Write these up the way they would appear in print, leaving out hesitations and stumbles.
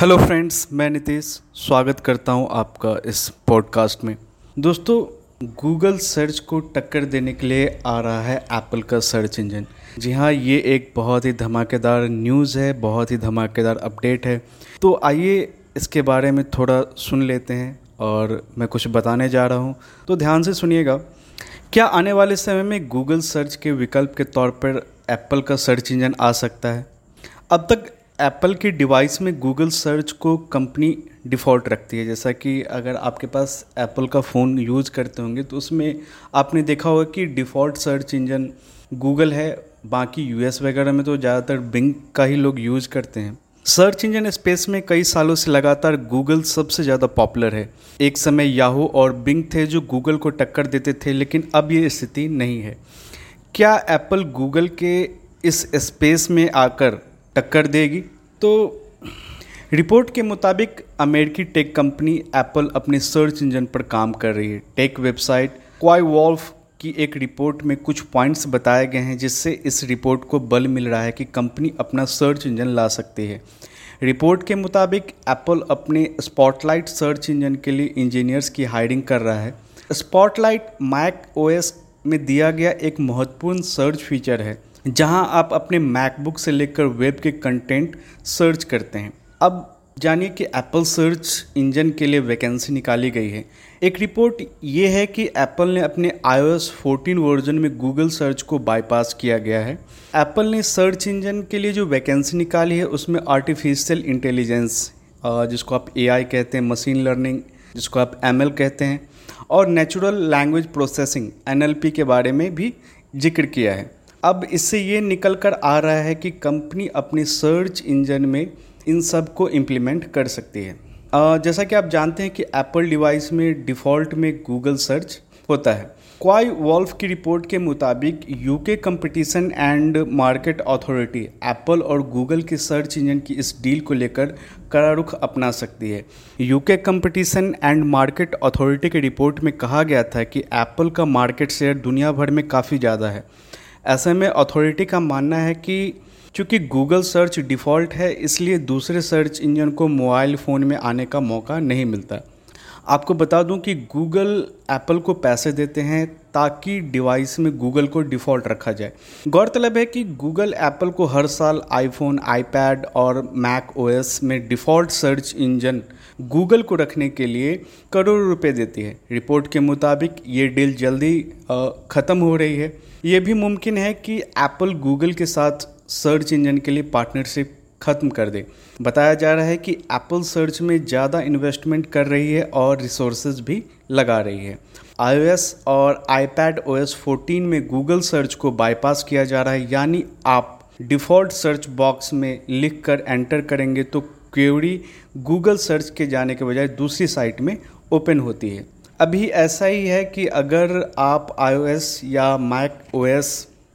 Hello friends, मैं नीतीश स्वागत करता हूं आपका इस पॉडकास्ट में। दोस्तों, गूगल सर्च को टक्कर देने के लिए आ रहा है एप्पल का सर्च इंजन। जी हाँ, ये एक बहुत ही धमाकेदार न्यूज़ है, बहुत ही धमाकेदार अपडेट है। तो आइए इसके बारे में थोड़ा सुन लेते हैं और मैं कुछ बताने जा रहा हूँ, तो ध्यान से सुनिएगा। क्या आने वाले समय में गूगल सर्च के विकल्प के तौर पर एप्पल का सर्च इंजन आ सकता है? अब तक एप्पल के डिवाइस में गूगल सर्च को कंपनी डिफ़ॉल्ट रखती है। जैसा कि अगर आपके पास एप्पल का फ़ोन यूज़ करते होंगे तो उसमें आपने देखा होगा कि डिफ़ॉल्ट सर्च इंजन गूगल है। बाकी यूएस वगैरह में तो ज़्यादातर बिंग का ही लोग यूज़ करते हैं। सर्च इंजन स्पेस में कई सालों से लगातार गूगल सबसे ज़्यादा पॉपुलर है। एक समय याहू और बिंग थे जो गूगल को टक्कर देते थे, लेकिन अब ये स्थिति नहीं है। क्या एप्पल गूगल के इस स्पेस में आकर टक्कर देगी? तो रिपोर्ट के मुताबिक अमेरिकी टेक कंपनी एप्पल अपने सर्च इंजन पर काम कर रही है। टेक वेबसाइट क्वाई वॉल्फ की एक रिपोर्ट में कुछ पॉइंट्स बताए गए हैं जिससे इस रिपोर्ट को बल मिल रहा है कि कंपनी अपना सर्च इंजन ला सकती है। रिपोर्ट के मुताबिक एप्पल अपने स्पॉटलाइट सर्च इंजन के लिए इंजीनियर्स की हायरिंग कर रहा है। स्पॉटलाइट मैक ओएस में दिया गया एक महत्वपूर्ण सर्च फीचर है जहां आप अपने मैकबुक से लेकर वेब के कंटेंट सर्च करते हैं। अब जानिए कि एप्पल सर्च इंजन के लिए वैकेंसी निकाली गई है। एक रिपोर्ट ये है कि एप्पल ने अपने iOS 14 वर्जन में गूगल सर्च को बाईपास किया गया है। एप्पल ने सर्च इंजन के लिए जो वैकेंसी निकाली है उसमें आर्टिफिशियल इंटेलिजेंस, जिसको आप AI कहते हैं, मशीन लर्निंग, जिसको आप ML कहते हैं, और नेचुरल लैंग्वेज प्रोसेसिंग NLP के बारे में भी जिक्र किया है। अब इससे ये निकल कर आ रहा है कि कंपनी अपने सर्च इंजन में इन सब को इम्प्लीमेंट कर सकती है। जैसा कि आप जानते हैं कि एप्पल डिवाइस में डिफ़ॉल्ट में गूगल सर्च होता है। क्वाई वॉल्फ की रिपोर्ट के मुताबिक UK competition and market authority Apple और गूगल के सर्च इंजन की इस डील को लेकर कड़ा रुख अपना सकती है। UK competition and market authority की रिपोर्ट में कहा गया था कि एप्पल का मार्केट शेयर दुनिया भर में काफ़ी ज़्यादा है। ऐसे में अथॉरिटी का मानना है कि चूँकि गूगल सर्च डिफ़ॉल्ट है, इसलिए दूसरे सर्च इंजन को मोबाइल फ़ोन में आने का मौका नहीं मिलता। आपको बता दूं कि गूगल एप्पल को पैसे देते हैं ताकि डिवाइस में गूगल को डिफ़ॉल्ट रखा जाए। गौरतलब है कि गूगल एप्पल को हर साल आईफोन, आईपैड और मैक ओएस में डिफ़ॉल्ट सर्च इंजन गूगल को रखने के लिए करोड़ों रुपए देती है। रिपोर्ट के मुताबिक ये डील जल्दी ख़त्म हो रही है। ये भी मुमकिन है कि एप्पल गूगल के साथ सर्च इंजन के लिए पार्टनरशिप ख़त्म कर दे। बताया जा रहा है कि एप्पल सर्च में ज़्यादा इन्वेस्टमेंट कर रही है और रिसोर्सेज भी लगा रही है। iOS और iPad OS 14 में गूगल सर्च को बाईपास किया जा रहा है, यानी आप डिफ़ॉल्ट सर्च बॉक्स में लिख कर एंटर करेंगे तो क्वेरी गूगल सर्च के जाने के बजाय दूसरी साइट में ओपन होती है। अभी ऐसा ही है कि अगर आप iOS या macOS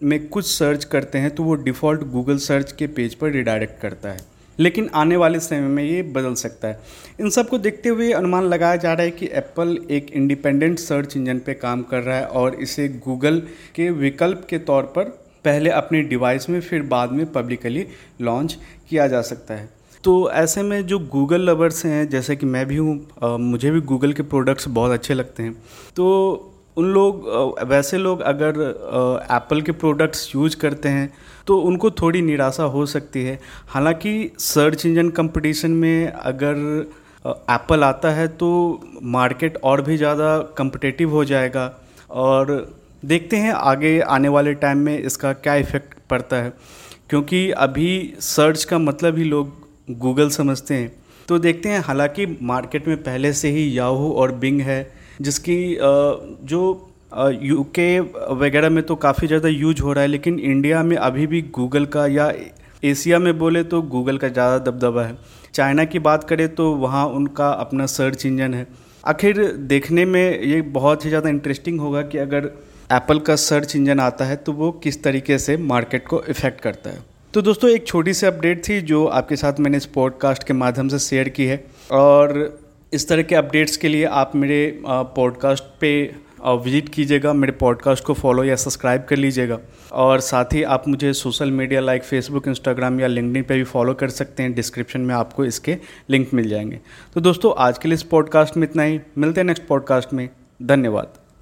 में कुछ सर्च करते हैं तो वो डिफ़ॉल्ट गूगल सर्च के पेज पर रिडायरेक्ट करता है, लेकिन आने वाले समय में ये बदल सकता है। इन सब को देखते हुए अनुमान लगाया जा रहा है कि एप्पल एक इंडिपेंडेंट सर्च इंजन पे काम कर रहा है और इसे गूगल के विकल्प के तौर पर पहले अपने डिवाइस में, फिर बाद में पब्लिकली लॉन्च किया जा सकता है। तो ऐसे में जो गूगल लवर्स हैं, जैसे कि मैं भी हूँ, मुझे भी गूगल के प्रोडक्ट्स बहुत अच्छे लगते हैं, तो उन लोग वैसे लोग अगर एप्पल के प्रोडक्ट्स यूज करते हैं तो उनको थोड़ी निराशा हो सकती है। हालांकि सर्च इंजन कंपटीशन में अगर एप्पल आता है तो मार्केट और भी ज़्यादा कंपिटेटिव हो जाएगा और देखते हैं आगे आने वाले टाइम में इसका क्या इफ़ेक्ट पड़ता है, क्योंकि अभी सर्च का मतलब ही लोग गूगल समझते हैं। तो देखते हैं। हालांकि मार्केट में पहले से ही याहू और बिंग है, जिसकी जो यूके वगैरह में तो काफ़ी ज़्यादा यूज हो रहा है, लेकिन इंडिया में अभी भी गूगल का, या एशिया में बोले तो गूगल का ज़्यादा दबदबा है। चाइना की बात करें तो वहाँ उनका अपना सर्च इंजन है। आखिर देखने में ये बहुत ही ज़्यादा इंटरेस्टिंग होगा कि अगर एप्पल का सर्च इंजन आता है तो वो किस तरीके से मार्केट को इफ़ेक्ट करता है। तो दोस्तों, एक छोटी सी अपडेट थी जो आपके साथ मैंने इस पॉडकास्ट के माध्यम से शेयर की है। और इस तरह के अपडेट्स के लिए आप मेरे पॉडकास्ट पे विजिट कीजिएगा, मेरे पॉडकास्ट को फॉलो या सब्सक्राइब कर लीजिएगा। और साथ ही आप मुझे social media like Facebook, Instagram या लिंक्डइन पे भी फॉलो कर सकते हैं। डिस्क्रिप्शन में आपको इसके लिंक मिल जाएंगे। तो दोस्तों, आज के लिए इस पॉडकास्ट में इतना ही। मिलते हैं नेक्स्ट पॉडकास्ट में। धन्यवाद।